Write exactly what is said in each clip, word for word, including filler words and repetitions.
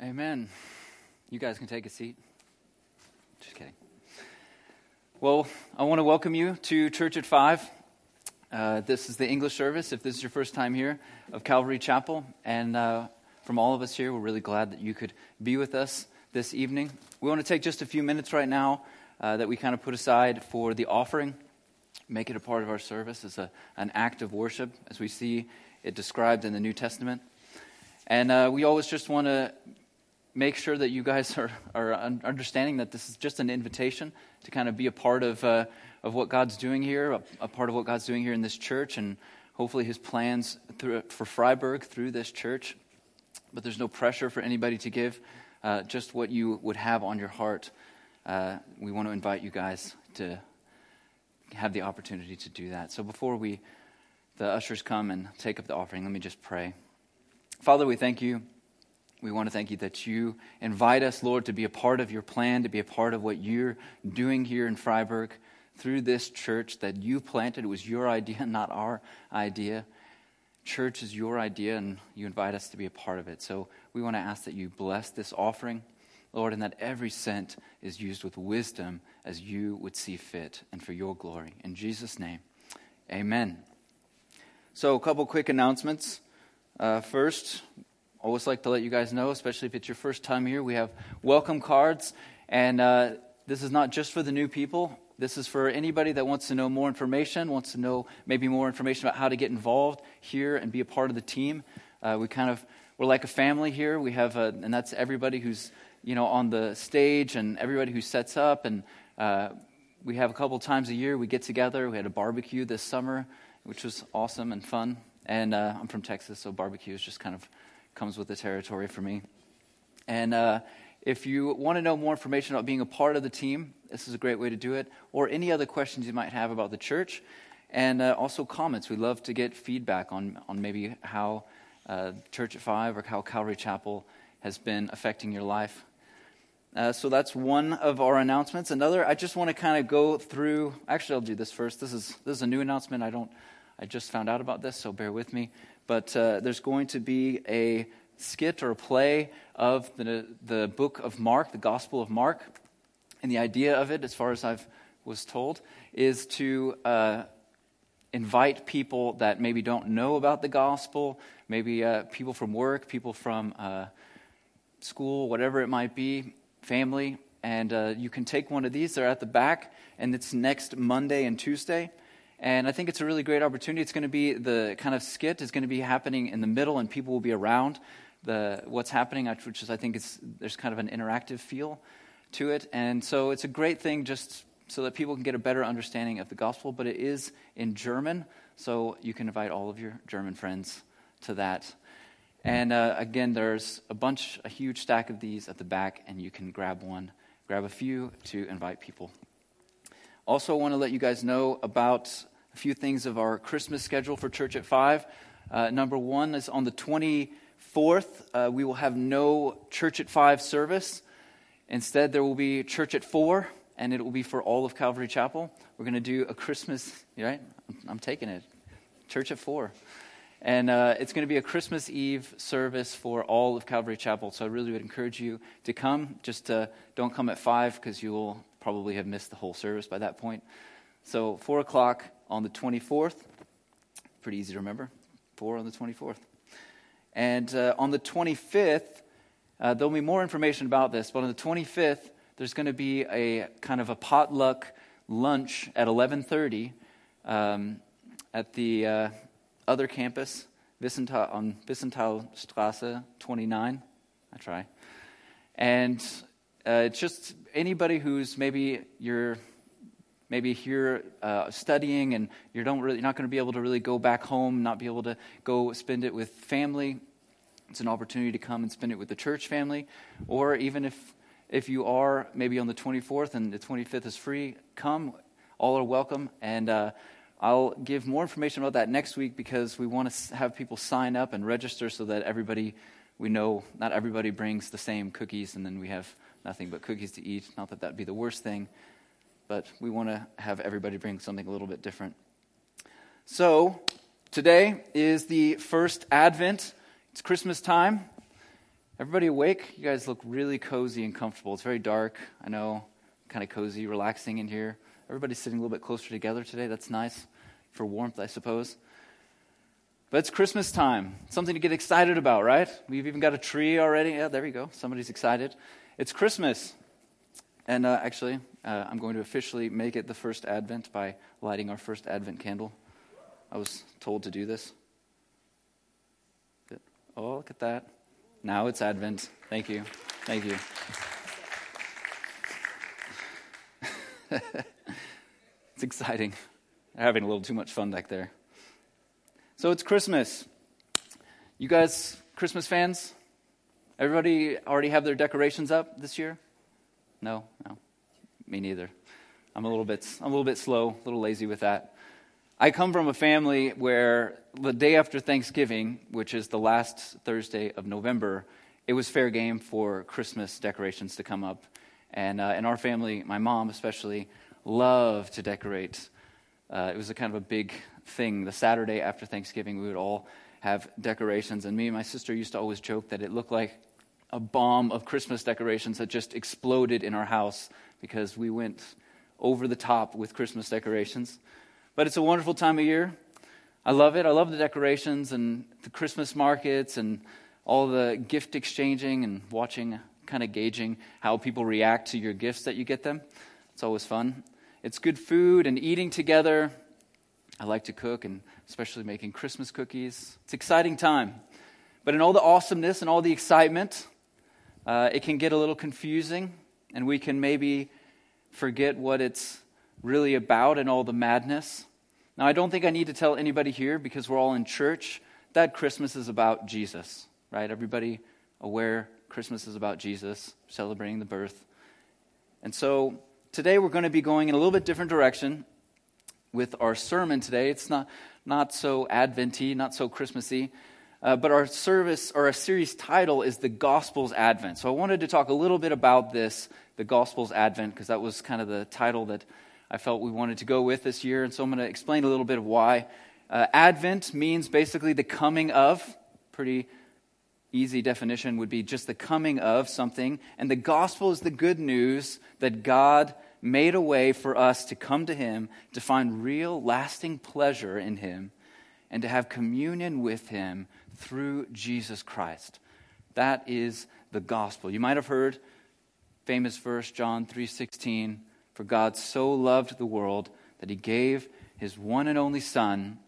Amen. You guys can take a seat. Just kidding. Well, I want to welcome you to Church at Five. Uh, this is the English service, if this is your first time here, of Calvary Chapel. And uh, from all of us here, we're really glad that you could be with us this evening. We want to take just a few minutes right now uh, that we kind of put aside for the offering. Make it a part of our service as a, an act of worship, as we see it described in the New Testament. And uh, we always just want to make sure that you guys are, are understanding that this is just an invitation to kind of be a part of uh, of what God's doing here, a, a part of what God's doing here in this church, and hopefully his plans through, for Freiburg through this church. But there's no pressure for anybody to give, uh, just what you would have on your heart. Uh, we want to invite you guys to have the opportunity to do that. So before we the ushers come and take up the offering, let me just pray. Father, we thank you. We want to thank you that you invite us, Lord, to be a part of your plan, to be a part of what you're doing here in Freiburg through this church that you planted. It was your idea, not our idea. Church is your idea, and you invite us to be a part of it. So we want to ask that you bless this offering, Lord, and that every cent is used with wisdom as you would see fit and for your glory. In Jesus' name, amen. So a couple quick announcements. Uh, first, always like to let you guys know, especially if it's your first time here, we have welcome cards, and uh, this is not just for the new people. This is for anybody that wants to know more information, wants to know maybe more information about how to get involved here and be a part of the team. Uh, we kind of, we're like a family here. We have, a, and that's everybody who's, you know, on the stage and everybody who sets up, and uh, we have a couple times a year we get together. We had a barbecue this summer, which was awesome and fun. And uh, I'm from Texas, so barbecue is just kind of comes with the territory for me. And uh, if you want to know more information about being a part of the team, this is a great way to do it, or any other questions you might have about the church, and uh, also comments. We love to get feedback on, on maybe how uh, Church at Five or how Calvary Chapel has been affecting your life. Uh, so that's one of our announcements. Another, I just want to kind of go through, actually I'll do this first. This is this is a new announcement. I don't I just found out about this, so bear with me. But uh, there's going to be a skit or a play of the the book of Mark, the Gospel of Mark. And the idea of it, as far as I was told, is to uh, invite people that maybe don't know about the gospel, maybe uh, people from work, people from uh, school, whatever it might be, family. And uh, you can take one of these. They're at the back, and it's next Monday and Tuesday. And I think it's a really great opportunity. It's going to be the kind of skit is going to be happening in the middle, and people will be around the what's happening, which is I think it's there's kind of an interactive feel to it. And so it's a great thing just so that people can get a better understanding of the gospel. But it is in German, so you can invite all of your German friends to that. And uh, again, there's a bunch, a huge stack of these at the back, and you can grab one, grab a few to invite people. Also, I want to let you guys know about a few things of our Christmas schedule for Church at Five. Uh, number one is on the twenty-fourth, uh, we will have no Church at Five service. Instead, there will be Church at Four, and it will be for all of Calvary Chapel. We're going to do a Christmas, right? I'm taking it. Church at Four. And uh, it's going to be a Christmas Eve service for all of Calvary Chapel. So I really would encourage you to come. Just uh, don't come at five because you will probably have missed the whole service by that point. So four o'clock on the twenty-fourth. Pretty easy to remember. four on the twenty-fourth. And uh, on the twenty-fifth, uh, there'll be more information about this. But on the twenty-fifth, there's going to be a kind of a potluck lunch at eleven thirty um, at the uh, other campus Wiesenthal, on Wiesenthalstraße twenty-nine. I try. And Uh, it's just anybody who's maybe you're maybe here uh, studying and you don't really, you're not going to be able to really go back home, not be able to go spend it with family. It's an opportunity to come and spend it with the church family. Or even if if you are maybe on the twenty-fourth and the twenty-fifth is free, come. All are welcome. And uh, I'll give more information about that next week because we want to have people sign up and register so that everybody, we know not everybody brings the same cookies and then we have nothing but cookies to eat. Not that that'd be the worst thing, but we want to have everybody bring something a little bit different. So today is the first Advent. It's Christmas time, Everybody awake? You guys look really cozy and comfortable. It's very dark, I know, kind of cozy, relaxing in here. Everybody's sitting a little bit closer together today. That's nice for warmth, I suppose. But it's Christmas time, something to get excited about, right? We've even got a tree already. Yeah, there you go. Somebody's excited. It's Christmas. And uh, actually, uh, I'm going to officially make it the first Advent by lighting our first Advent candle. I was told to do this. Oh, look at that. Now it's Advent. Thank you. Thank you. It's exciting. They're having a little too much fun back there. So it's Christmas. You guys, Christmas fans? Everybody already have their decorations up this year? No? No. Me neither. I'm a little bit I'm a little bit slow, a little lazy with that. I come from a family where the day after Thanksgiving, which is the last Thursday of November, it was fair game for Christmas decorations to come up. And uh, in our family, my mom especially, loved to decorate. Uh, it was a kind of a big thing. The Saturday after Thanksgiving, we would all have decorations. And me and my sister used to always joke that it looked like a bomb of Christmas decorations that just exploded in our house because we went over the top with Christmas decorations. But it's a wonderful time of year. I love it. I love the decorations and the Christmas markets and all the gift exchanging and watching, kind of gauging how people react to your gifts that you get them. It's always fun. It's good food and eating together. I like to cook and especially making Christmas cookies. It's an exciting time. But in all the awesomeness and all the excitement, uh, it can get a little confusing, and we can maybe forget what it's really about and all the madness. Now, I don't think I need to tell anybody here, because we're all in church, that Christmas is about Jesus, right? Everybody aware Christmas is about Jesus, celebrating the birth. And so today we're going to be going in a little bit different direction with our sermon today. It's not not so Advent-y, not so Christmassy, uh, but our service or our series title is The Gospel's Advent. So I wanted to talk a little bit about this, The Gospel's Advent, because that was kind of the title that I felt we wanted to go with this year, and so I'm going to explain a little bit of why. Uh, Advent means basically the coming of. Pretty easy definition would be just the coming of something. And the gospel is the good news that God made a way for us to come to Him, to find real, lasting pleasure in Him, and to have communion with Him through Jesus Christ. That is the gospel. You might have heard famous verse, John three sixteen, "For God so loved the world that He gave His one and only Son,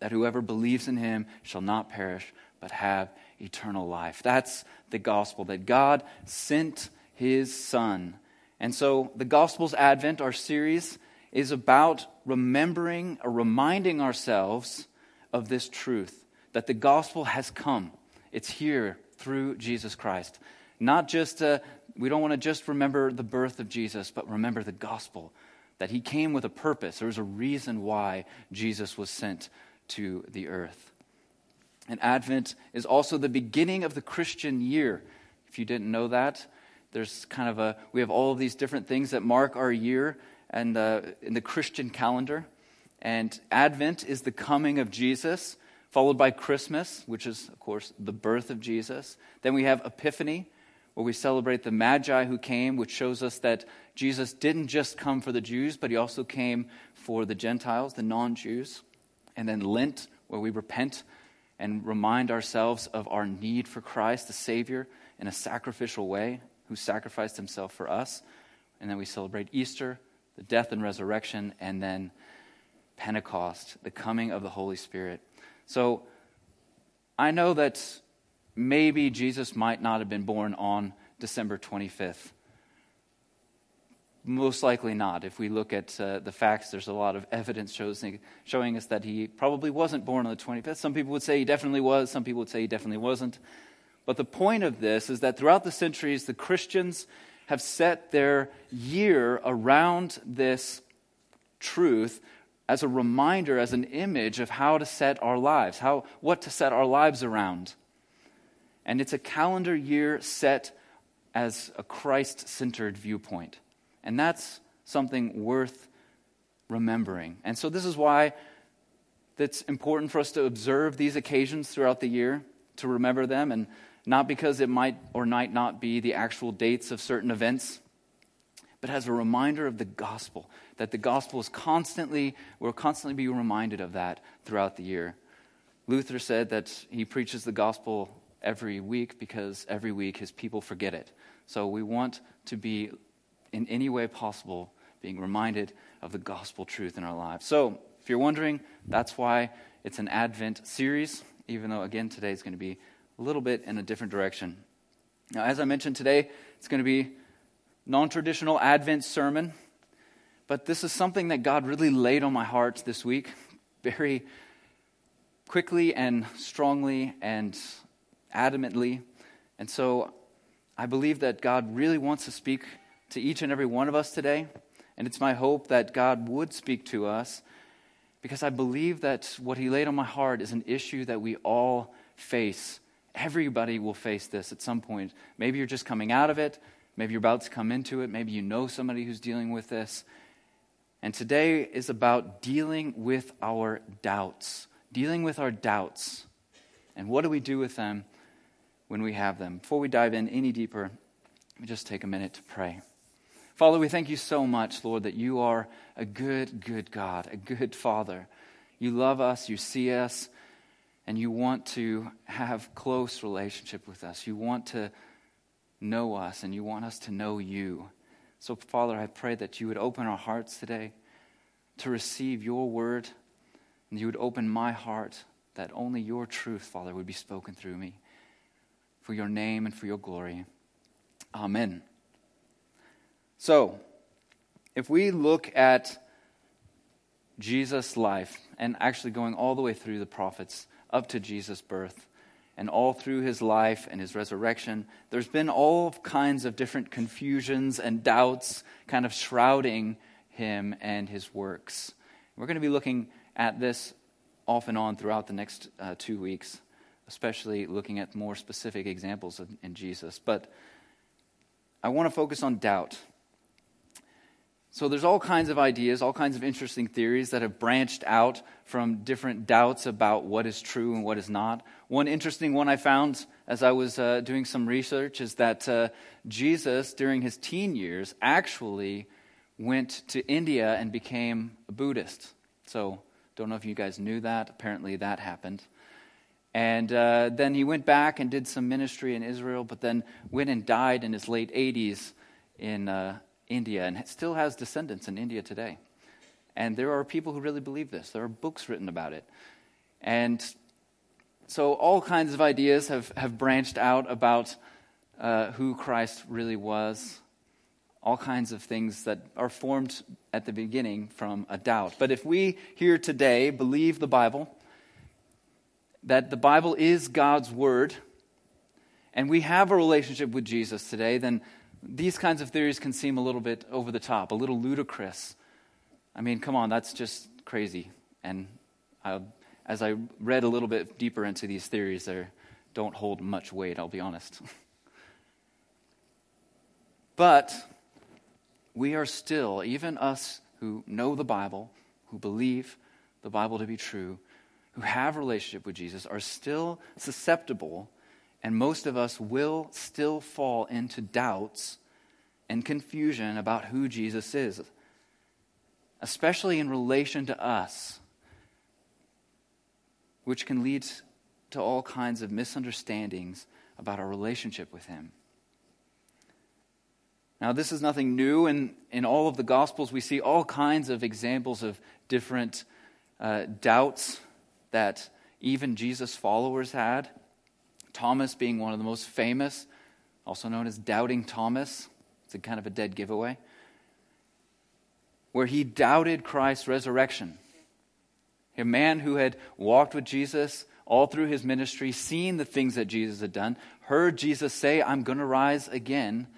that whoever believes in Him shall not perish, but have eternal life." That's the gospel, that God sent His Son. And so the Gospel's Advent, our series, is about remembering or reminding ourselves of this truth, that the gospel has come. It's here through Jesus Christ. Not just a We don't want to just remember the birth of Jesus, but remember the gospel, that He came with a purpose. There was a reason why Jesus was sent to the earth. And Advent is also the beginning of the Christian year. If you didn't know that, there's kind of a, we have all of these different things that mark our year and uh, in the Christian calendar. And Advent is the coming of Jesus, followed by Christmas, which is, of course, the birth of Jesus. Then we have Epiphany, where we celebrate the Magi who came, which shows us that Jesus didn't just come for the Jews, but He also came for the Gentiles, the non-Jews. And then Lent, where we repent and remind ourselves of our need for Christ, the Savior, in a sacrificial way, who sacrificed Himself for us. And then we celebrate Easter, the death and resurrection, and then Pentecost, the coming of the Holy Spirit. So I know that maybe Jesus might not have been born on December twenty-fifth. Most likely not. If we look at uh, the facts, there's a lot of evidence shows, showing us that He probably wasn't born on the twenty-fifth. Some people would say He definitely was. Some people would say He definitely wasn't. But the point of this is that throughout the centuries, the Christians have set their year around this truth as a reminder, as an image of how to set our lives, how what to set our lives around. And it's a calendar year set as a Christ-centered viewpoint. And that's something worth remembering. And so this is why it's important for us to observe these occasions throughout the year, to remember them. And not because it might or might not be the actual dates of certain events, but as a reminder of the gospel, that the gospel is constantly, we'll constantly be reminded of that throughout the year. Luther said that he preaches the gospel every week because every week his people forget it. So we want to be, in any way possible, being reminded of the gospel truth in our lives. So, if you're wondering, that's why it's an Advent series, even though, again, today is going to be a little bit in a different direction. Now, as I mentioned today, it's going to be non-traditional Advent sermon, but this is something that God really laid on my heart this week, very quickly and strongly and adamantly. And so I believe that God really wants to speak to each and every one of us today, and it's my hope that God would speak to us, because I believe that what he laid on my heart is an issue that we all face. Everybody will face this at some point. Maybe you're just coming out of it. Maybe you're about to come into it. Maybe you know somebody who's dealing with this. And today is about dealing with our doubts. Dealing with our doubts. And what do we do with them when we have them? Before we dive in any deeper, let me just take a minute to pray. Father, we thank you so much, Lord, that you are a good, good God, a good Father. You love us, you see us, and you want to have close relationship with us. You want to know us, and you want us to know you. So, Father, I pray that you would open our hearts today to receive your word, and you would open my heart that only your truth, Father, would be spoken through me for your name and for your glory. Amen. So, if we look at Jesus' life, and actually going all the way through the prophets up to Jesus' birth, and all through his life and his resurrection, there's been all kinds of different confusions and doubts kind of shrouding him and his works. We're going to be looking at this off and on throughout the next uh, two weeks, especially looking at more specific examples of, in Jesus. But I want to focus on doubt. So there's all kinds of ideas, all kinds of interesting theories that have branched out from different doubts about what is true and what is not. One interesting one I found as I was uh, doing some research is that uh, Jesus, during his teen years, actually went to India and became a Buddhist. So don't know if you guys knew that. Apparently that happened. And uh, then he went back and did some ministry in Israel, but then went and died in his late eighties in uh India, and still has descendants in India today. And there are people who really believe this. There are books written about it. And so all kinds of ideas have, have branched out about uh, who Christ really was. All kinds of things that are formed at the beginning from a doubt. But if we here today believe the Bible, that the Bible is God's word, and we have a relationship with Jesus today, then these kinds of theories can seem a little bit over the top, a little ludicrous. I mean, come on, that's just crazy. And I, as I read a little bit deeper into these theories, they don't hold much weight, I'll be honest. But we are still, even us who know the Bible, who believe the Bible to be true, who have a relationship with Jesus, are still susceptible. And most of us will still fall into doubts and confusion about who Jesus is, especially in relation to us, which can lead to all kinds of misunderstandings about our relationship with him. Now, this is nothing new, and in all of the Gospels, we see all kinds of examples of different uh, doubts that even Jesus' followers had. Thomas being one of the most famous, also known as Doubting Thomas. It's a kind of a dead giveaway. Where he doubted Christ's resurrection. A man who had walked with Jesus all through his ministry, seen the things that Jesus had done, heard Jesus say, I'm going to rise again.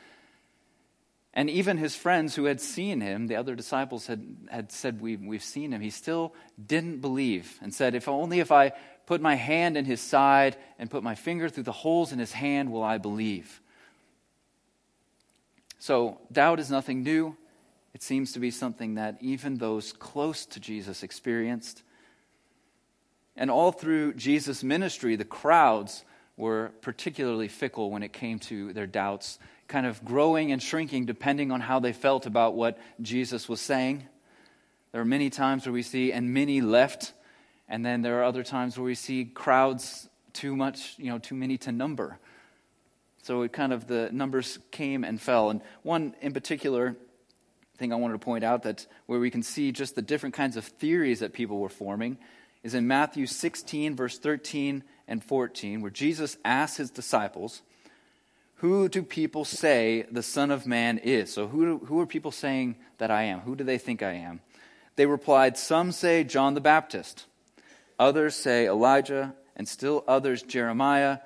And even his friends who had seen him, the other disciples had, had said, we've, we've seen him. He still didn't believe and said, if only if I put my hand in his side and put my finger through the holes in his hand, will I believe? So doubt is nothing new. It seems to be something that even those close to Jesus experienced. And all through Jesus' ministry, the crowds were particularly fickle when it came to their doubts, kind of growing and shrinking depending on how they felt about what Jesus was saying. There are many times where we see, and many left, and then there are other times where we see crowds too much, you know, too many to number. So it kind of, the numbers came and fell. And one in particular thing I wanted to point out, that where we can see just the different kinds of theories that people were forming, is in Matthew sixteen, verse thirteen and fourteen, where Jesus asked his disciples, who do people say the Son of Man is? So who do, who are people saying that I am? Who do they think I am? They replied, some say John the Baptist, others say Elijah, and still others Jeremiah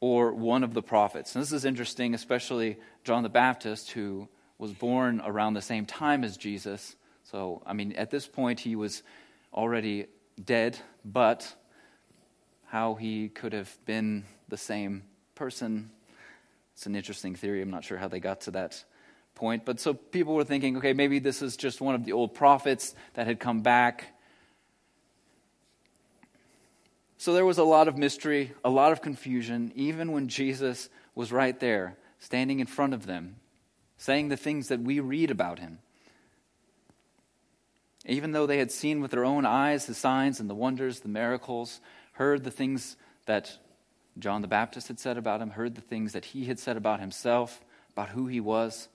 or one of the prophets. And this is interesting, especially John the Baptist, who was born around the same time as Jesus. So, I mean, at this point he was already dead, but how he could have been the same person, it's an interesting theory. I'm not sure how they got to that point. But so people were thinking, okay, maybe this is just one of the old prophets that had come back. So there was a lot of mystery, a lot of confusion, even when Jesus was right there, standing in front of them, saying the things that we read about him. Even though they had seen with their own eyes the signs and the wonders, the miracles, heard the things that John the Baptist had said about him, heard the things that he had said about himself, about who he was,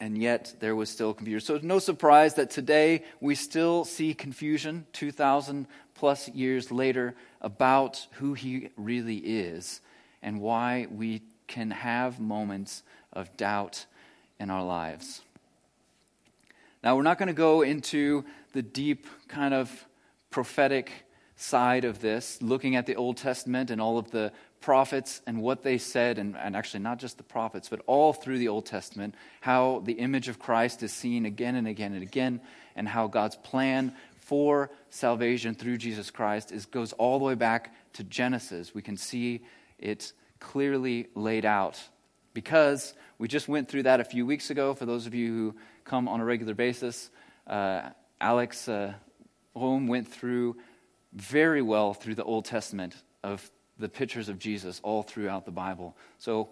and yet there was still confusion. So it's no surprise that today we still see confusion two thousand plus years later about who he really is and why we can have moments of doubt in our lives. Now, we're not going to go into the deep kind of prophetic side of this, looking at the Old Testament and all of the prophets and what they said, and, and actually not just the prophets, but all through the Old Testament, how the image of Christ is seen again and again and again, and how God's plan for salvation through Jesus Christ is goes all the way back to Genesis. We can see it clearly laid out, because we just went through that a few weeks ago. For those of you who come on a regular basis, uh, Alex uh, Rome went through very well through the Old Testament of the pictures of Jesus all throughout the Bible. So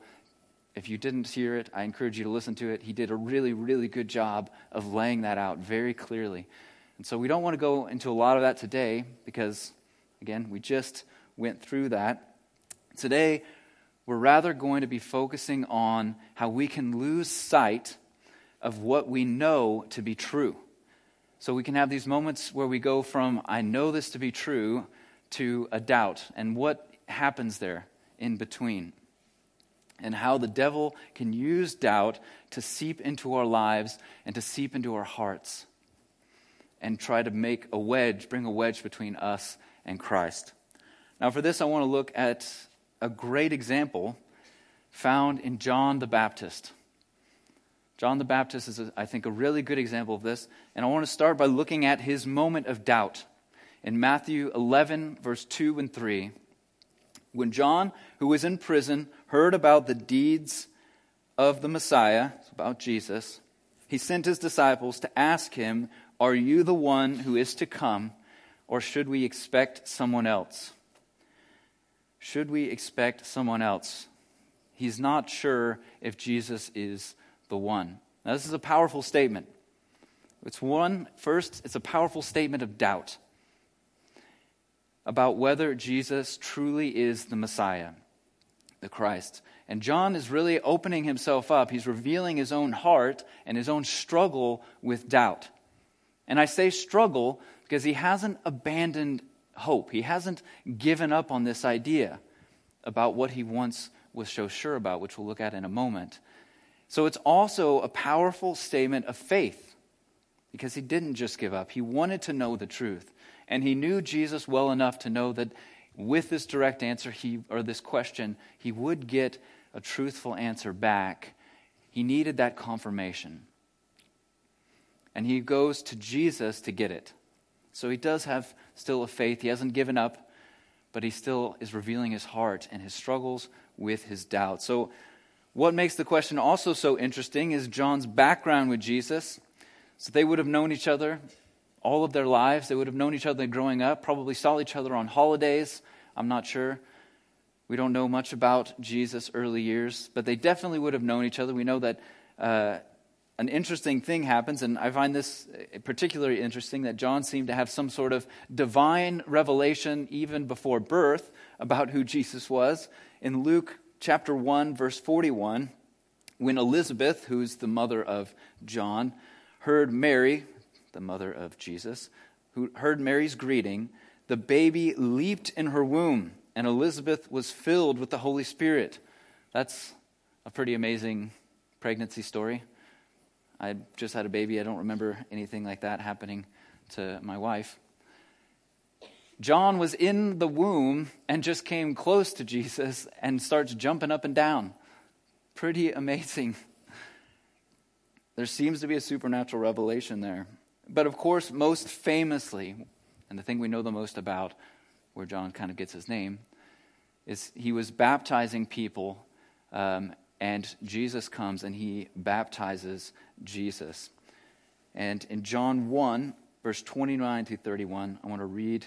if you didn't hear it, I encourage you to listen to it. He did a really, really good job of laying that out very clearly. And so we don't want to go into a lot of that today because, again, we just went through that. Today, we're rather going to be focusing on how we can lose sight of what we know to be true. So we can have these moments where we go from, I know this to be true, to a doubt, and what happens there in between, and how the devil can use doubt to seep into our lives and to seep into our hearts and try to make a wedge, bring a wedge between us and Christ. Now for this, I want to look at a great example found in John the Baptist. John the Baptist is, a, I think, a really good example of this. And I want to start by looking at his moment of doubt. In Matthew eleven, verse two and three, when John, who was in prison, heard about the deeds of the Messiah, about Jesus, he sent his disciples to ask him, are you the one who is to come, or should we expect someone else? Should we expect someone else? He's not sure if Jesus is the one. Now, this is a powerful statement. It's one, first, it's a powerful statement of doubt about whether Jesus truly is the Messiah, the Christ. And John is really opening himself up. He's revealing his own heart and his own struggle with doubt. And I say struggle because he hasn't abandoned hope. He hasn't given up on this idea about what he once was so sure about, which we'll look at in a moment. So it's also a powerful statement of faith because he didn't just give up. He wanted to know the truth, and he knew Jesus well enough to know that with this direct answer he or this question, he would get a truthful answer back. He needed that confirmation, and he goes to Jesus to get it. So he does have still a faith. He hasn't given up, but he still is revealing his heart and his struggles with his doubt. So what makes the question also so interesting is John's background with Jesus. So they would have known each other all of their lives. They would have known each other growing up, probably saw each other on holidays. I'm not sure. We don't know much about Jesus' early years, but they definitely would have known each other. We know that uh, an interesting thing happens, and I find this particularly interesting, that John seemed to have some sort of divine revelation even before birth about who Jesus was. In Luke chapter one, verse forty-one, when Elizabeth, who's the mother of John, heard Mary, the mother of Jesus, who heard Mary's greeting, the baby leaped in her womb, and Elizabeth was filled with the Holy Spirit. That's a pretty amazing pregnancy story. I just had a baby. I don't remember anything like that happening to my wife. John was in the womb and just came close to Jesus and starts jumping up and down. Pretty amazing. There seems to be a supernatural revelation there. But of course, most famously, and the thing we know the most about, where John kind of gets his name, is he was baptizing people, um, and Jesus comes and he baptizes Jesus. And in John one, verse twenty-nine through thirty-one, I want to read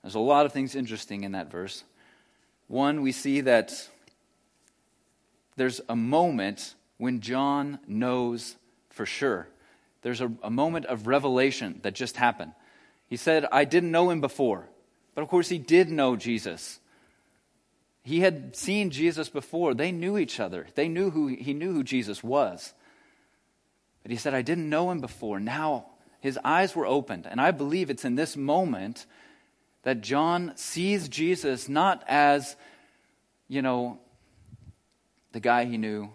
There's a lot of things interesting in that verse. One, we see that there's a moment when John knows for sure. There's a, a moment of revelation that just happened. He said, "I didn't know him before." But of course, he did know Jesus. He had seen Jesus before. They knew each other. They knew who he knew who Jesus was. But he said, "I didn't know him before." Now his eyes were opened, and I believe it's in this moment that John sees Jesus not as, you know, the guy he knew.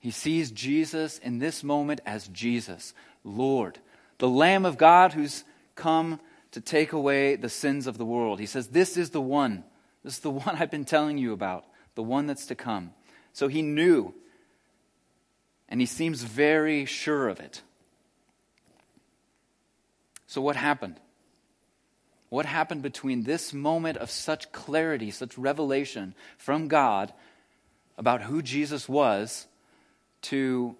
He sees Jesus in this moment as Jesus, Lord, the Lamb of God who's come to take away the sins of the world. He says, "This is the one. This is the one I've been telling you about, the one that's to come." So he knew, and he seems very sure of it. So what happened? What happened between this moment of such clarity, such revelation from God about who Jesus was, to,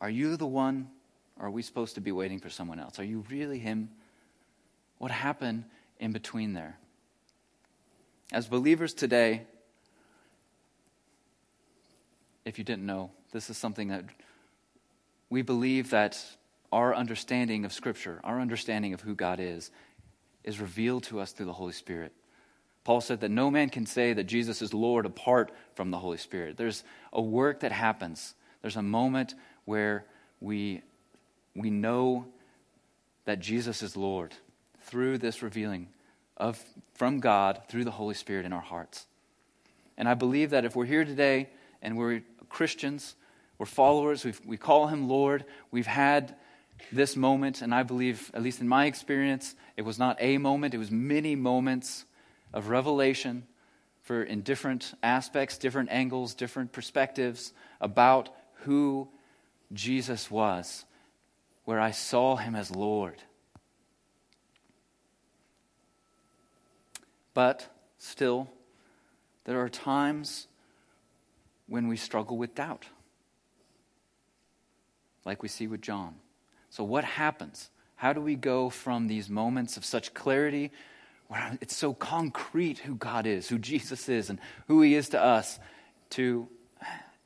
"Are you the one, or are we supposed to be waiting for someone else? Are you really him?" What happened in between there? As believers today, if you didn't know, this is something that we believe, that our understanding of Scripture, our understanding of who God is, is revealed to us through the Holy Spirit. Paul said that no man can say that Jesus is Lord apart from the Holy Spirit. There's a work that happens. There's a moment where we, we know that Jesus is Lord through this revealing of from God through the Holy Spirit in our hearts. And I believe that if we're here today and we're Christians, we're followers, we've, we call him Lord, we've had this moment, and I believe, at least in my experience, it was not a moment, it was many moments of revelation for in different aspects, different angles, different perspectives about who Jesus was, where I saw him as Lord. But still, there are times when we struggle with doubt, like we see with John. So what happens? How do we go from these moments of such clarity, where it's so concrete who God is, who Jesus is, and who he is to us, to,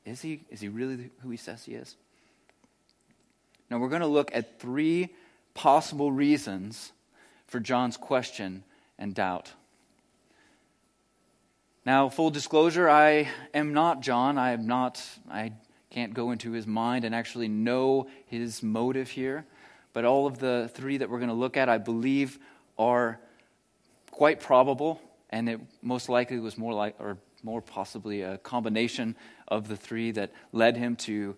is he, is he really who he says he is? Now we're going to look at three possible reasons for John's question and doubt. Now, full disclosure, I am not John. I am not, I can't go into his mind and actually know his motive here. But all of the three that we're going to look at, I believe, are quite probable, and it most likely was more like, or more possibly a combination of the three that led him to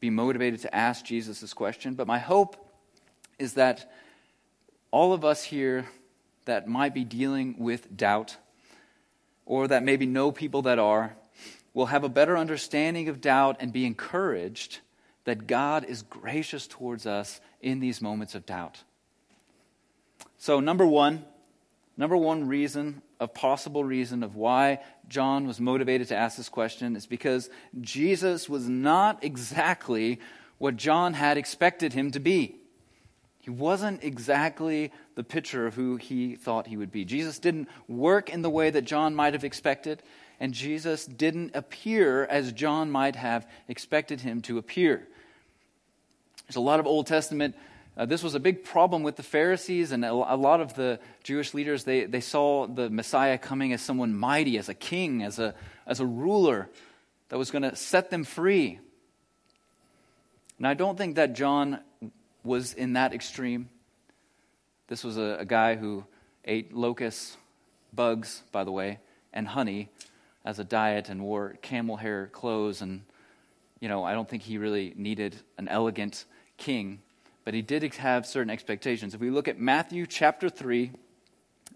be motivated to ask Jesus this question. But my hope is that all of us here that might be dealing with doubt, or that maybe know people that are, will have a better understanding of doubt and be encouraged that God is gracious towards us in these moments of doubt. So number one, number one reason, a possible reason of why John was motivated to ask this question is because Jesus was not exactly what John had expected him to be. He wasn't exactly the picture of who he thought he would be. Jesus didn't work in the way that John might have expected, and Jesus didn't appear as John might have expected him to appear. There's a lot of Old Testament. Uh, this was a big problem with the Pharisees, and a lot of the Jewish leaders, they, they saw the Messiah coming as someone mighty, as a king, as a, as a ruler that was going to set them free. And I don't think that John was in that extreme. This was a, a guy who ate locusts, bugs, by the way, and honey as a diet and wore camel hair clothes. And, you know, I don't think he really needed an elegant king, but he did have certain expectations. If we look at Matthew chapter three,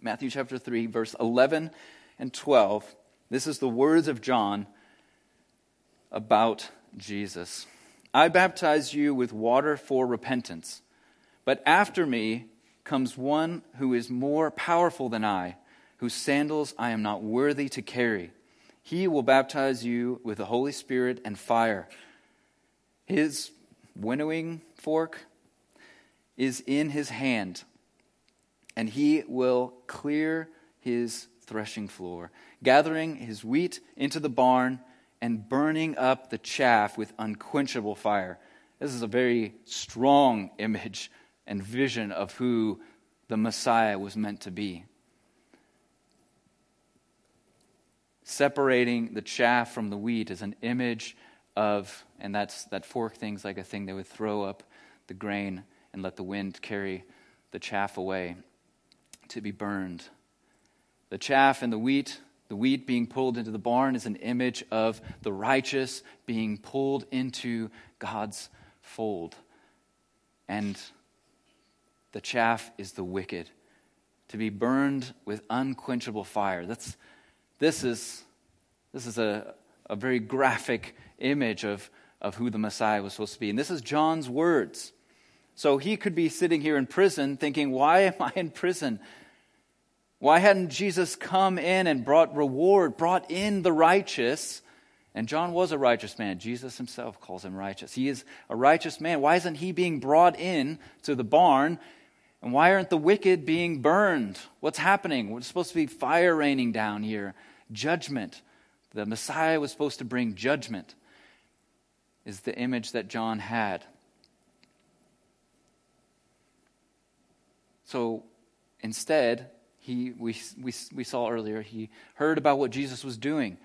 Matthew chapter three, verse eleven and twelve, this is the words of John about Jesus. I baptize you with water for repentance, but after me comes one who is more powerful than I, whose sandals I am not worthy to carry. He will baptize you with the Holy Spirit and fire. His winnowing fork is in his hand, and he will clear his threshing floor, gathering his wheat into the barn and burning up the chaff with unquenchable fire. This is a very strong image and vision of who the Messiah was meant to be. Separating the chaff from the wheat is an image of, and that's that fork thing's like a thing they would throw up the grain and let the wind carry the chaff away to be burned. The chaff and the wheat The wheat being pulled into the barn is an image of the righteous being pulled into God's fold. And the chaff is the wicked, to be burned with unquenchable fire. That's this is this is a, a very graphic image of, of who the Messiah was supposed to be. And this is John's words. So he could be sitting here in prison thinking, why am I in prison? Why hadn't Jesus come in and brought reward, brought in the righteous? And John was a righteous man. Jesus himself calls him righteous. He is a righteous man. Why isn't he being brought in to the barn? And why aren't the wicked being burned? What's happening? We're supposed to be fire raining down here. Judgment. The Messiah was supposed to bring judgment, is the image that John had. So instead, He, we, we, we saw earlier, he heard about what Jesus was doing.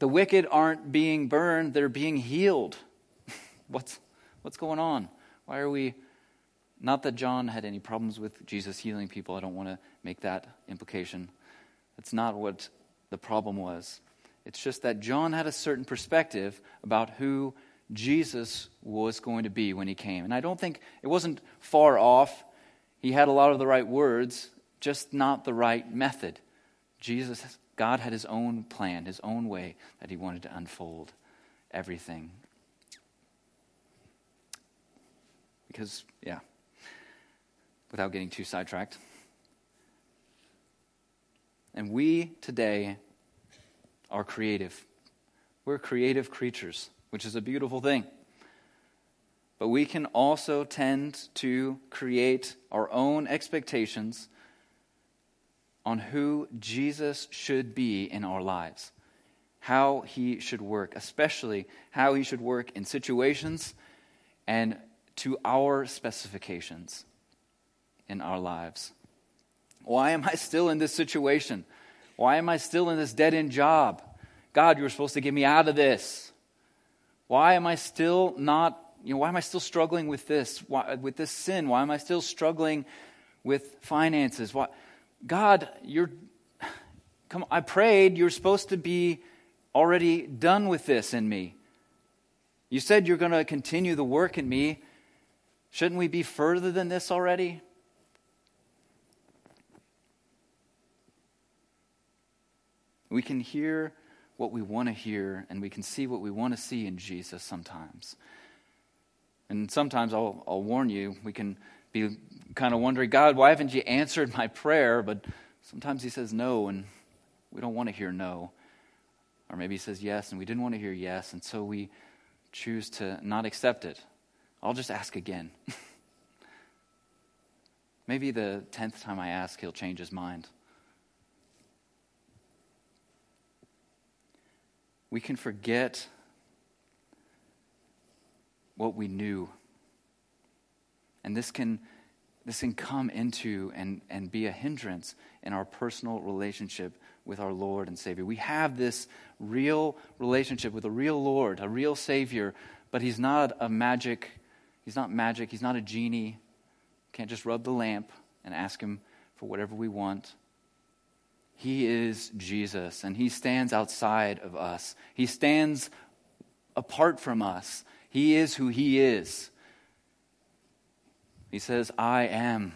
The wicked aren't being burned, they're being healed. What's, what's going on? Why are we, not that John had any problems with Jesus healing people, I don't want to make that implication. That's not what the problem was. It's just that John had a certain perspective about who Jesus was going to be when he came. And I don't think, it wasn't far off. He had a lot of the right words, just not the right method. Jesus, God had his own plan, his own way that he wanted to unfold everything. Because, yeah, without getting too sidetracked. And we today are creative. We're creative creatures, which is a beautiful thing. But we can also tend to create our own expectations on who Jesus should be in our lives, how he should work, especially how he should work in situations and to our specifications in our lives. Why am I still in this situation? Why am I still in this dead-end job? God, you were supposed to get me out of this. Why am I still not, you know, why am I still struggling with this, why, with this sin? Why am I still struggling with finances? Why? God, you're, come, I prayed you're supposed to be already done with this in me. You said you're going to continue the work in me. Shouldn't we be further than this already? We can hear what we want to hear, and we can see what we want to see in Jesus sometimes. And sometimes, I'll, I'll warn you, we can be kind of wondering, God, why haven't you answered my prayer? But sometimes he says no, and we don't want to hear no. Or maybe he says yes, and we didn't want to hear yes, and so we choose to not accept it. I'll just ask again. Maybe the tenth time I ask, he'll change his mind. We can forget what we knew. And this can this can come into and, and be a hindrance in our personal relationship with our Lord and Savior. We have this real relationship with a real Lord, a real Savior, but he's not a magic, he's not magic, he's not a genie. Can't just rub the lamp and ask him for whatever we want. He is Jesus, and he stands outside of us. He stands apart from us. He is who he is. He says, I am.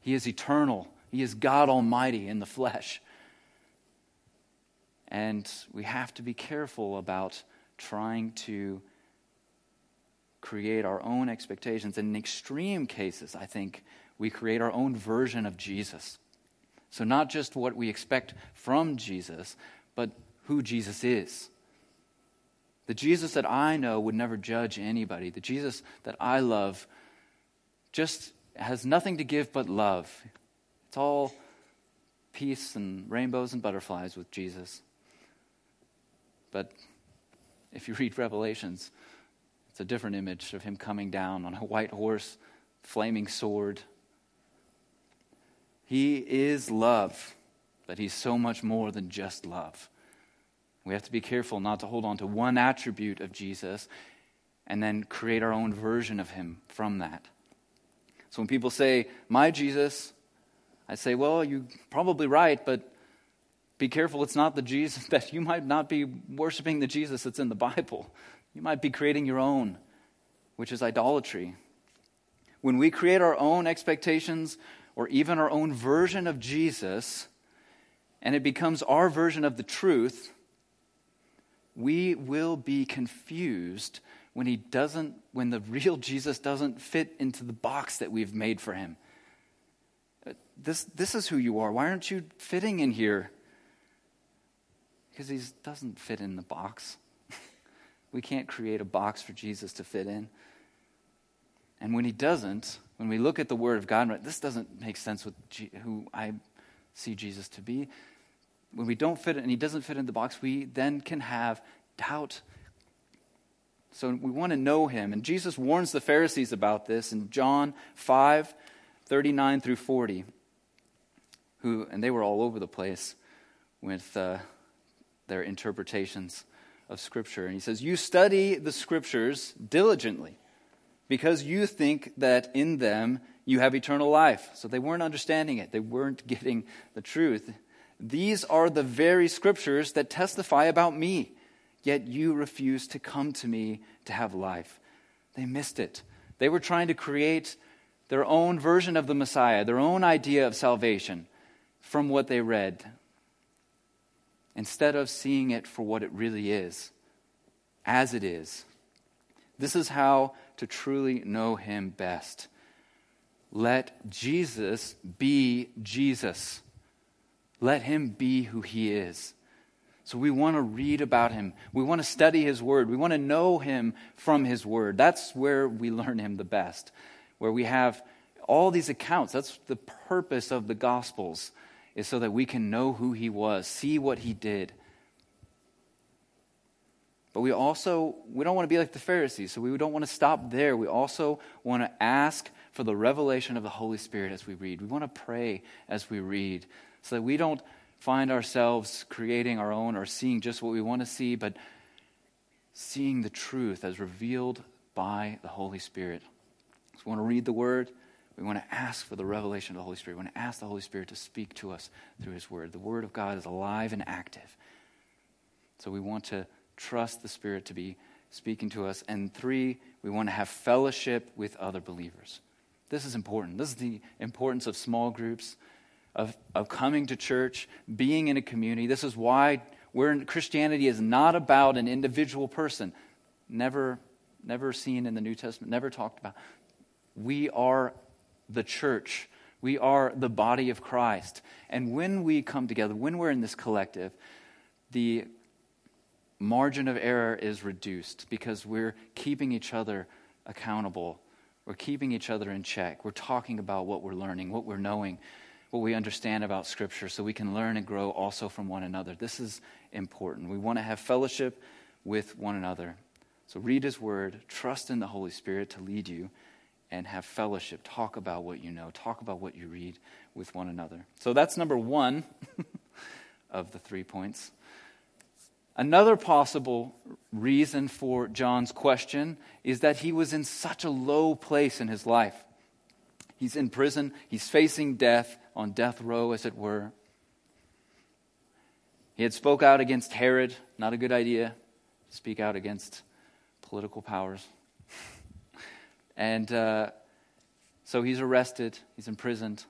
He is eternal. He is God Almighty in the flesh. And we have to be careful about trying to create our own expectations. In extreme cases, I think, we create our own version of Jesus. So not just what we expect from Jesus, but who Jesus is. The Jesus that I know would never judge anybody. The Jesus that I love just has nothing to give but love. It's all peace and rainbows and butterflies with Jesus. But if you read Revelations, it's a different image of him coming down on a white horse, flaming sword. He is love, but he's so much more than just love. We have to be careful not to hold on to one attribute of Jesus and then create our own version of him from that. So when people say, my Jesus, I say, well, you're probably right, but be careful it's not the Jesus that you might not be worshiping the Jesus that's in the Bible. You might be creating your own, which is idolatry. When we create our own expectations or even our own version of Jesus, and it becomes our version of the truth, we will be confused when he doesn't, when the real Jesus doesn't fit into the box that we've made for him. This, this is who you are. Why aren't you fitting in here? Because he doesn't fit in the box. We can't create a box for Jesus to fit in. And when he doesn't, when we look at the Word of God, this doesn't make sense with G- who I see Jesus to be. When we don't fit it and he doesn't fit in the box, we then can have doubt. So we want to know him. And Jesus warns the Pharisees about this in John five, thirty-nine through forty. Who, and they were all over the place with uh, their interpretations of Scripture. And he says, you study the Scriptures diligently, because you think that in them you have eternal life. So they weren't understanding it. They weren't getting the truth. These are the very Scriptures that testify about me, yet you refuse to come to me to have life. They missed it. They were trying to create their own version of the Messiah, their own idea of salvation from what they read, instead of seeing it for what it really is, as it is. This is how to truly know him best. Let Jesus be Jesus. Let him be who he is. So we want to read about him. We want to study his word. We want to know him from his word. That's where we learn him the best, where we have all these accounts. That's the purpose of the Gospels, is so that we can know who he was, see what he did. But we also, we don't want to be like the Pharisees, so we don't want to stop there. We also want to ask for the revelation of the Holy Spirit as we read. We want to pray as we read, so that we don't find ourselves creating our own or seeing just what we want to see, but seeing the truth as revealed by the Holy Spirit. So we want to read the Word. We want to ask for the revelation of the Holy Spirit. We want to ask the Holy Spirit to speak to us through his Word. The Word of God is alive and active. So we want to trust the Spirit to be speaking to us. And three, we want to have fellowship with other believers. This is important. This is the importance of small groups. of, of coming to church, being in a community. This is why we're in, Christianity is not about an individual person. Never, never seen in the New Testament, never talked about. We are the church. We are the body of Christ. And when we come together, when we're in this collective, the margin of error is reduced because we're keeping each other accountable. We're keeping each other in check. We're talking about what we're learning, what we're knowing, what we understand about Scripture, so we can learn and grow also from one another. This is important. We want to have fellowship with one another. So read His Word, trust in the Holy Spirit to lead you, and have fellowship. Talk about what you know. Talk about what you read with one another. So that's number one of the three points. Another possible reason for John's question is that he was in such a low place in his life. He's in prison. He's facing death, on death row, as it were. He had spoke out against Herod. Not a good idea to speak out against political powers. And uh, so he's arrested. He's imprisoned.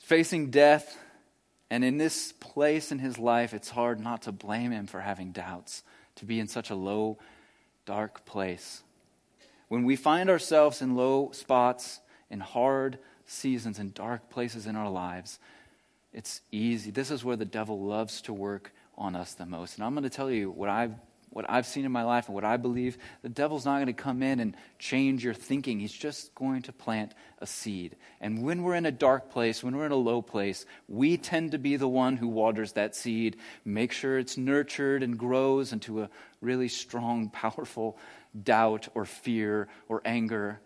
Facing death. And in this place in his life, it's hard not to blame him for having doubts, to be in such a low, dark place. When we find ourselves in low spots, in hard seasons, in dark places in our lives, it's easy. This is where the devil loves to work on us the most. And I'm going to tell you what I've what I've seen in my life and what I believe. The devil's not going to come in and change your thinking. He's just going to plant a seed. And when we're in a dark place, when we're in a low place, we tend to be the one who waters that seed, make sure it's nurtured and grows into a really strong, powerful doubt or fear or anger.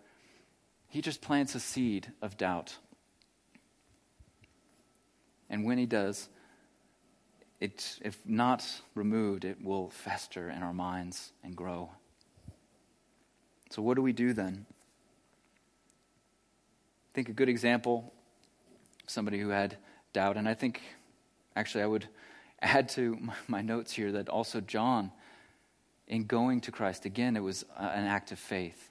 He just plants a seed of doubt. And when he does, It, if not removed, it will fester in our minds and grow. So what do we do then? I think a good example, somebody who had doubt, and I think, actually I would add to my, my notes here that also John, in going to Christ, again, it was a, an act of faith,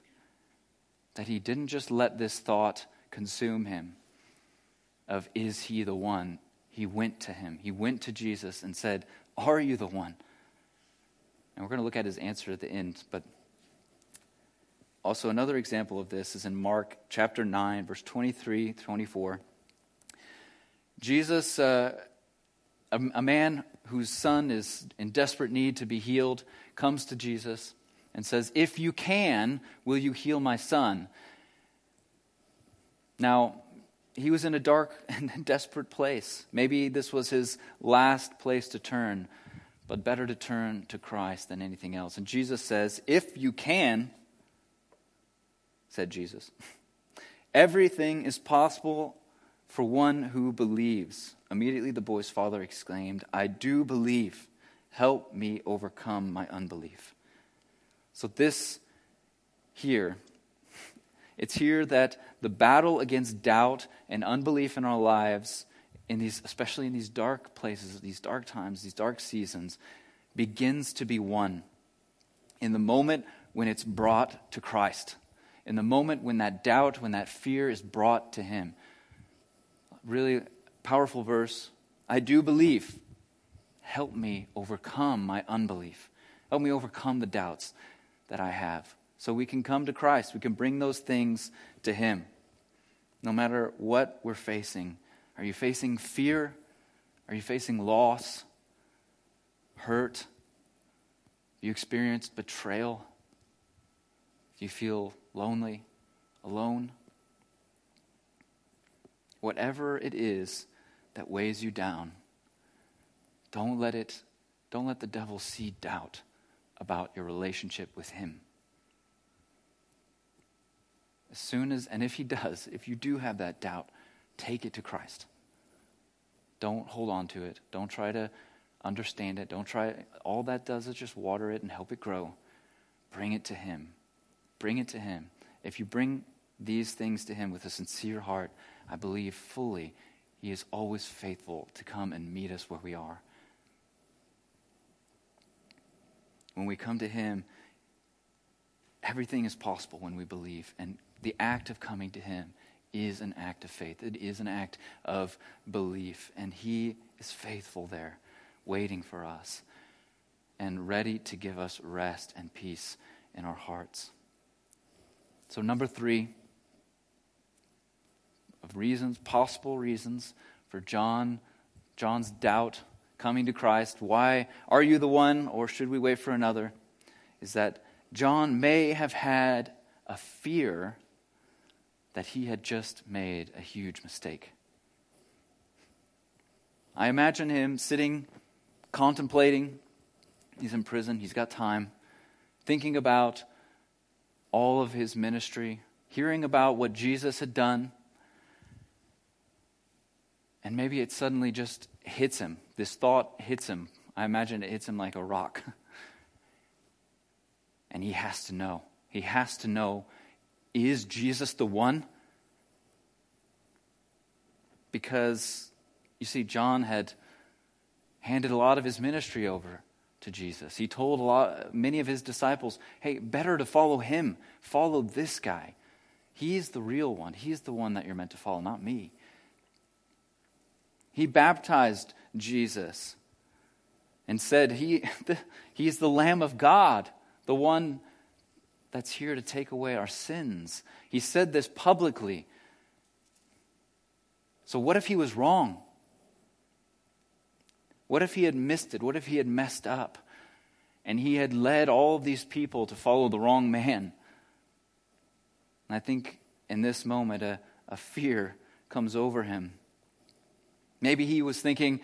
that he didn't just let this thought consume him of, is he the one? He went to him. He went to Jesus and said, "Are you the one?" And we're going to look at his answer at the end. But also another example of this is in Mark chapter nine, verse twenty-three, twenty-four. Jesus, uh, a, a man whose son is in desperate need to be healed, comes to Jesus and says, "If you can, will you heal my son?" Now, he was in a dark and desperate place. Maybe this was his last place to turn, but better to turn to Christ than anything else. And Jesus says, "If you can," said Jesus, "everything is possible for one who believes." Immediately the boy's father exclaimed, "I do believe. Help me overcome my unbelief." So this here, it's here that the battle against doubt and unbelief in our lives, in these, especially in these dark places, these dark times, these dark seasons, begins to be won in the moment when it's brought to Christ, in the moment when that doubt, when that fear is brought to Him. Really powerful verse. "I do believe. Help me overcome my unbelief. Help me overcome the doubts that I have." So we can come to Christ. We can bring those things to Him. No matter what we're facing. Are you facing fear? Are you facing loss? Hurt? Have you experienced betrayal? Do you feel lonely? Alone? Whatever it is that weighs you down, don't let it, don't let the devil seed doubt about your relationship with Him. As soon as, and if he does, if you do have that doubt, take it to Christ. Don't hold on to it. Don't try to understand it. Don't try, all that does is just water it and help it grow. Bring it to Him. Bring it to Him. If you bring these things to Him with a sincere heart, I believe fully He is always faithful to come and meet us where we are. When we come to Him, everything is possible when we believe, and the act of coming to Him is an act of faith. It is an act of belief. And he is faithful there, waiting for us and ready to give us rest and peace in our hearts. So number three of reasons, possible reasons for John, John's doubt coming to Christ, why are you the one or should we wait for another, is that John may have had a fear that he had just made a huge mistake. I imagine him sitting, contemplating. He's in prison. He's got time. Thinking about all of his ministry. Hearing about what Jesus had done. And maybe it suddenly just hits him. This thought hits him. I imagine it hits him like a rock. And he has to know. He has to know, is Jesus the one? Because, you see, John had handed a lot of his ministry over to Jesus. He told a lot, many of his disciples, hey, better to follow him. Follow this guy. He's the real one. He's the one that you're meant to follow, not me. He baptized Jesus and said, he, he's the Lamb of God, the one that's here to take away our sins. He said this publicly. So what if he was wrong? What if he had missed it? What if he had messed up? And he had led all of these people to follow the wrong man. And I think in this moment, a, a fear comes over him. Maybe he was thinking,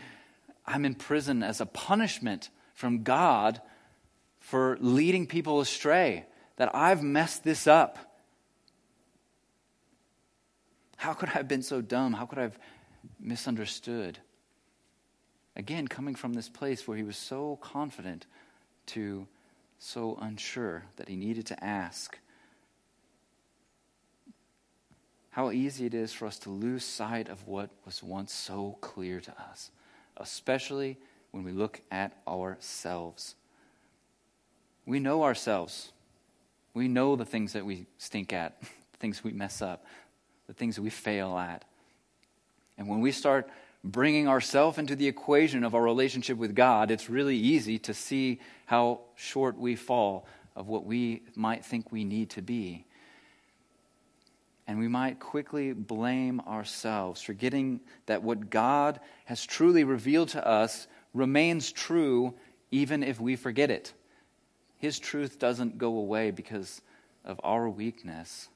I'm in prison as a punishment from God for leading people astray, that I've messed this up. How could I have been so dumb? How could I have misunderstood? Again, coming from this place where he was so confident to so unsure that he needed to ask. How easy it is for us to lose sight of what was once so clear to us, especially when we look at ourselves. We know ourselves. We know the things that we stink at, the things we mess up, the things that we fail at. And when we start bringing ourselves into the equation of our relationship with God, it's really easy to see how short we fall of what we might think we need to be. And we might quickly blame ourselves, forgetting that what God has truly revealed to us remains true even if we forget it. His truth doesn't go away because of our weakness.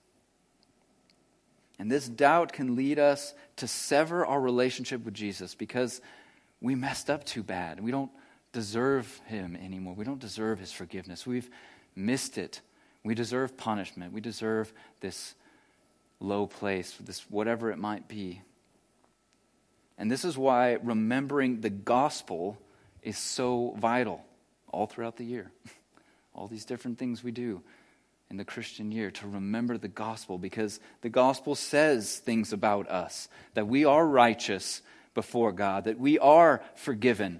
And this doubt can lead us to sever our relationship with Jesus because we messed up too bad. We don't deserve him anymore. We don't deserve his forgiveness. We've missed it. We deserve punishment. We deserve this low place, this whatever it might be. And this is why remembering the gospel is so vital all throughout the year. All these different things we do in the Christian year, to remember the gospel, because the gospel says things about us, that we are righteous before God, that we are forgiven.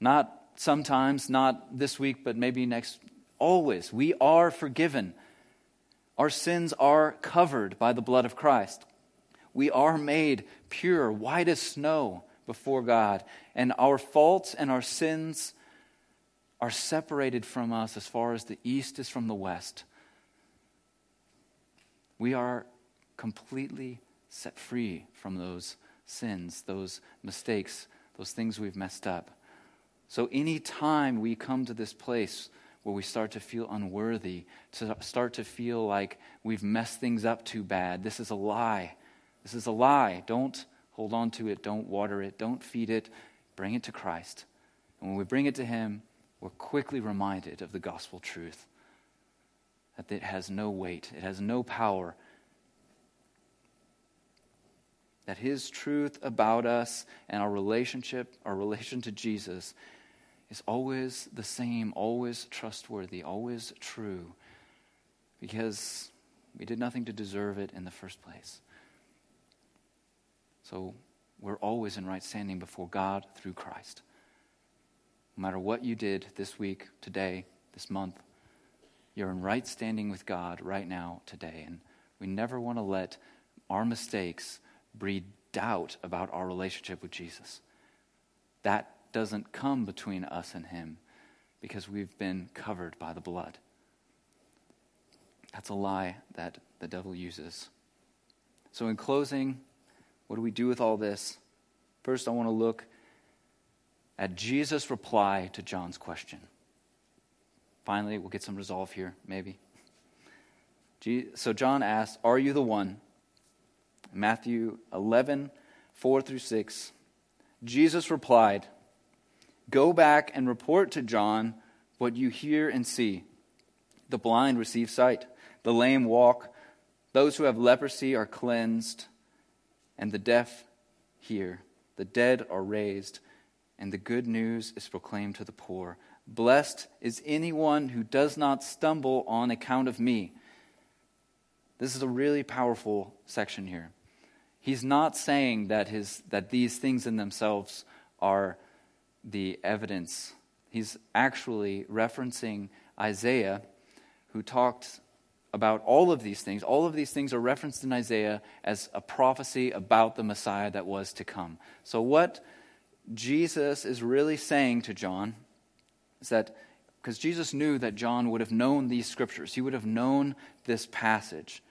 Not sometimes, not this week, but maybe next, always. We are forgiven. Our sins are covered by the blood of Christ. We are made pure, white as snow before God, and our faults and our sins are separated from us as far as the east is from the west. We are completely set free from those sins, those mistakes, those things we've messed up. So any time we come to this place where we start to feel unworthy, to start to feel like we've messed things up too bad, this is a lie. This is a lie. Don't hold on to it. Don't water it. Don't feed it. Bring it to Christ. And when we bring it to him, we're quickly reminded of the gospel truth, that it has no weight, it has no power, that his truth about us and our relationship, our relation to Jesus, is always the same, always trustworthy, always true, because we did nothing to deserve it in the first place. So we're always in right standing before God through Christ. No matter what you did this week, today, this month, you're in right standing with God right now, today. And we never want to let our mistakes breed doubt about our relationship with Jesus. That doesn't come between us and him because we've been covered by the blood. That's a lie that the devil uses. So in closing, what do we do with all this? First, I want to look at Jesus' reply to John's question. Finally, we'll get some resolve here, maybe. So John asked, "Are you the one?" Matthew eleven, four through six. Jesus replied, "Go back and report to John what you hear and see. The blind receive sight, the lame walk, those who have leprosy are cleansed, and the deaf hear. The dead are raised, and the good news is proclaimed to the poor. Blessed is anyone who does not stumble on account of me." This is a really powerful section here. He's not saying that his that these things in themselves are the evidence. He's actually referencing Isaiah, who talked about all of these things. All of these things are referenced in Isaiah as a prophecy about the Messiah that was to come. So what Jesus is really saying to John is that, because Jesus knew that John would have known these scriptures, he would have known this passage.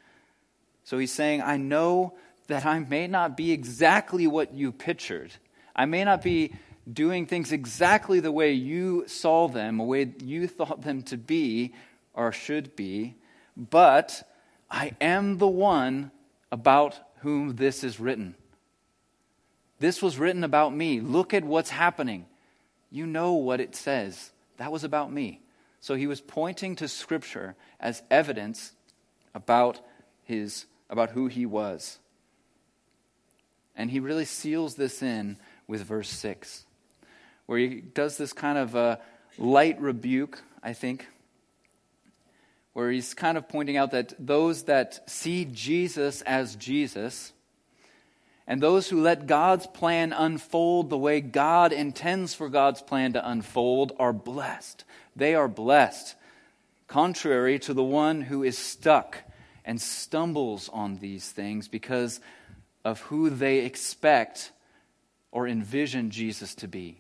So he's saying, I know that I may not be exactly what you pictured. I may not be doing things exactly the way you saw them, the way you thought them to be or should be, but I am the one about whom this is written. This was written about me. Look at what's happening. You know what it says. That was about me. So he was pointing to Scripture as evidence about his about who he was. And he really seals this in with verse six, where he does this kind of a light rebuke, I think, where he's kind of pointing out that those that see Jesus as Jesus and those who let God's plan unfold the way God intends for God's plan to unfold are blessed. They are blessed, contrary to the one who is stuck and stumbles on these things because of who they expect or envision Jesus to be.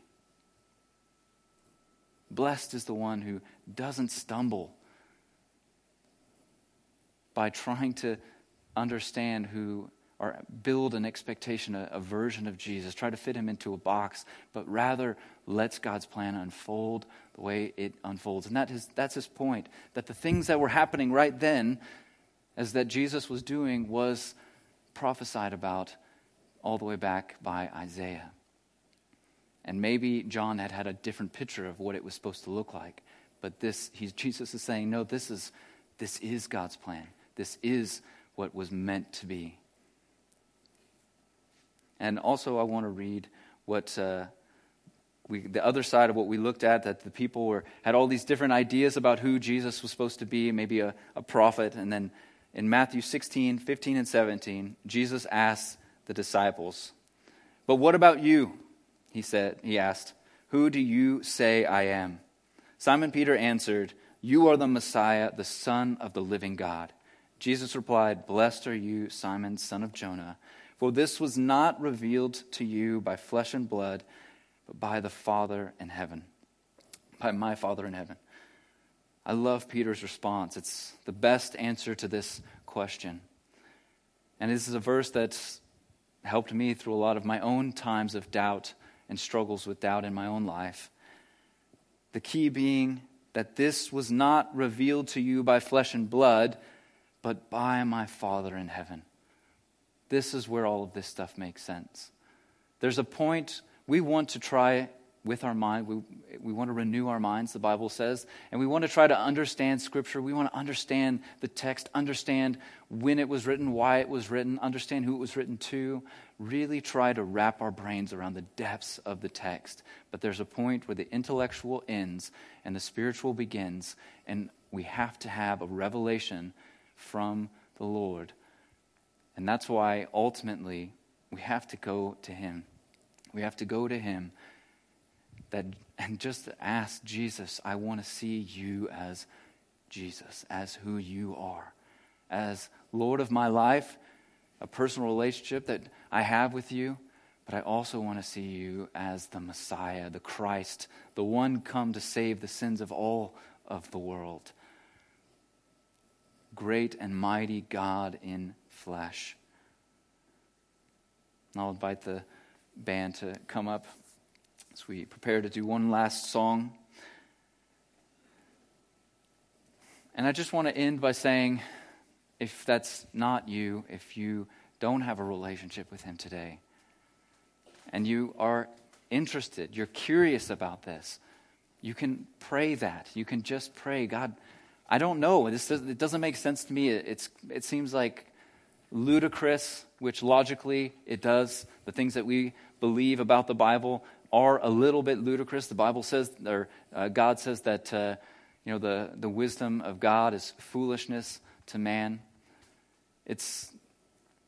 Blessed is the one who doesn't stumble by trying to understand who, or build an expectation, a, a version of Jesus, try to fit him into a box, but rather lets God's plan unfold the way it unfolds. And that is, that's his point, that the things that were happening right then, as that Jesus was doing, was prophesied about all the way back by Isaiah. And maybe John had had a different picture of what it was supposed to look like, but this, he's, Jesus is saying, no, this is this is God's plan. This is what was meant to be. And also I want to read what uh, we the other side of what we looked at, that the people were had all these different ideas about who Jesus was supposed to be, maybe a, a prophet. And then in Matthew sixteen, fifteen, and seventeen, Jesus asks the disciples, "But what about you?" He said, he asked, "Who do you say I am?" Simon Peter answered, "You are the Messiah, the Son of the living God." Jesus replied, "Blessed are you, Simon, son of Jonah, for this was not revealed to you by flesh and blood, but by the Father in heaven, by my Father in heaven." I love Peter's response. It's the best answer to this question. And this is a verse that's helped me through a lot of my own times of doubt and struggles with doubt in my own life. The key being that this was not revealed to you by flesh and blood, but by my Father in heaven. This is where all of this stuff makes sense. There's a point we want to try with our mind. We, we want to renew our minds, the Bible says, and we want to try to understand Scripture. We want to understand the text, understand when it was written, why it was written, understand who it was written to, really try to wrap our brains around the depths of the text. But there's a point where the intellectual ends and the spiritual begins, and we have to have a revelation from the Lord. And that's why, ultimately, we have to go to him. We have to go to him That and just ask Jesus, I want to see you as Jesus, as who you are, as Lord of my life, a personal relationship that I have with you, but I also want to see you as the Messiah, the Christ, the one come to save the sins of all of the world. Great and mighty God in flesh. And I'll invite the band to come up as we prepare to do one last song. And I just want to end by saying, if that's not you, if you don't have a relationship with him today, and you are interested, you're curious about this, you can pray that. You can just pray, God, I don't know. This does, it doesn't make sense to me. It, it's it seems like ludicrous, which logically it does. The things that we believe about the Bible are a little bit ludicrous. The Bible says, or uh, God says that uh, you know the the wisdom of God is foolishness to man. It's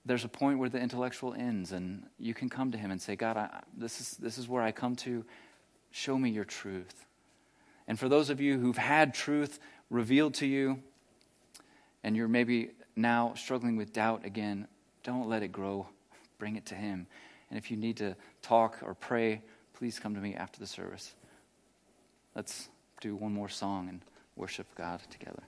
there's a point where the intellectual ends, and you can come to him and say, God, I, this is this is where I come to. Show me your truth. And for those of you who've had truth revealed to you, and you're maybe now struggling with doubt again, don't let it grow. Bring it to him. And if you need to talk or pray, please come to me after the service. Let's do one more song and worship God together.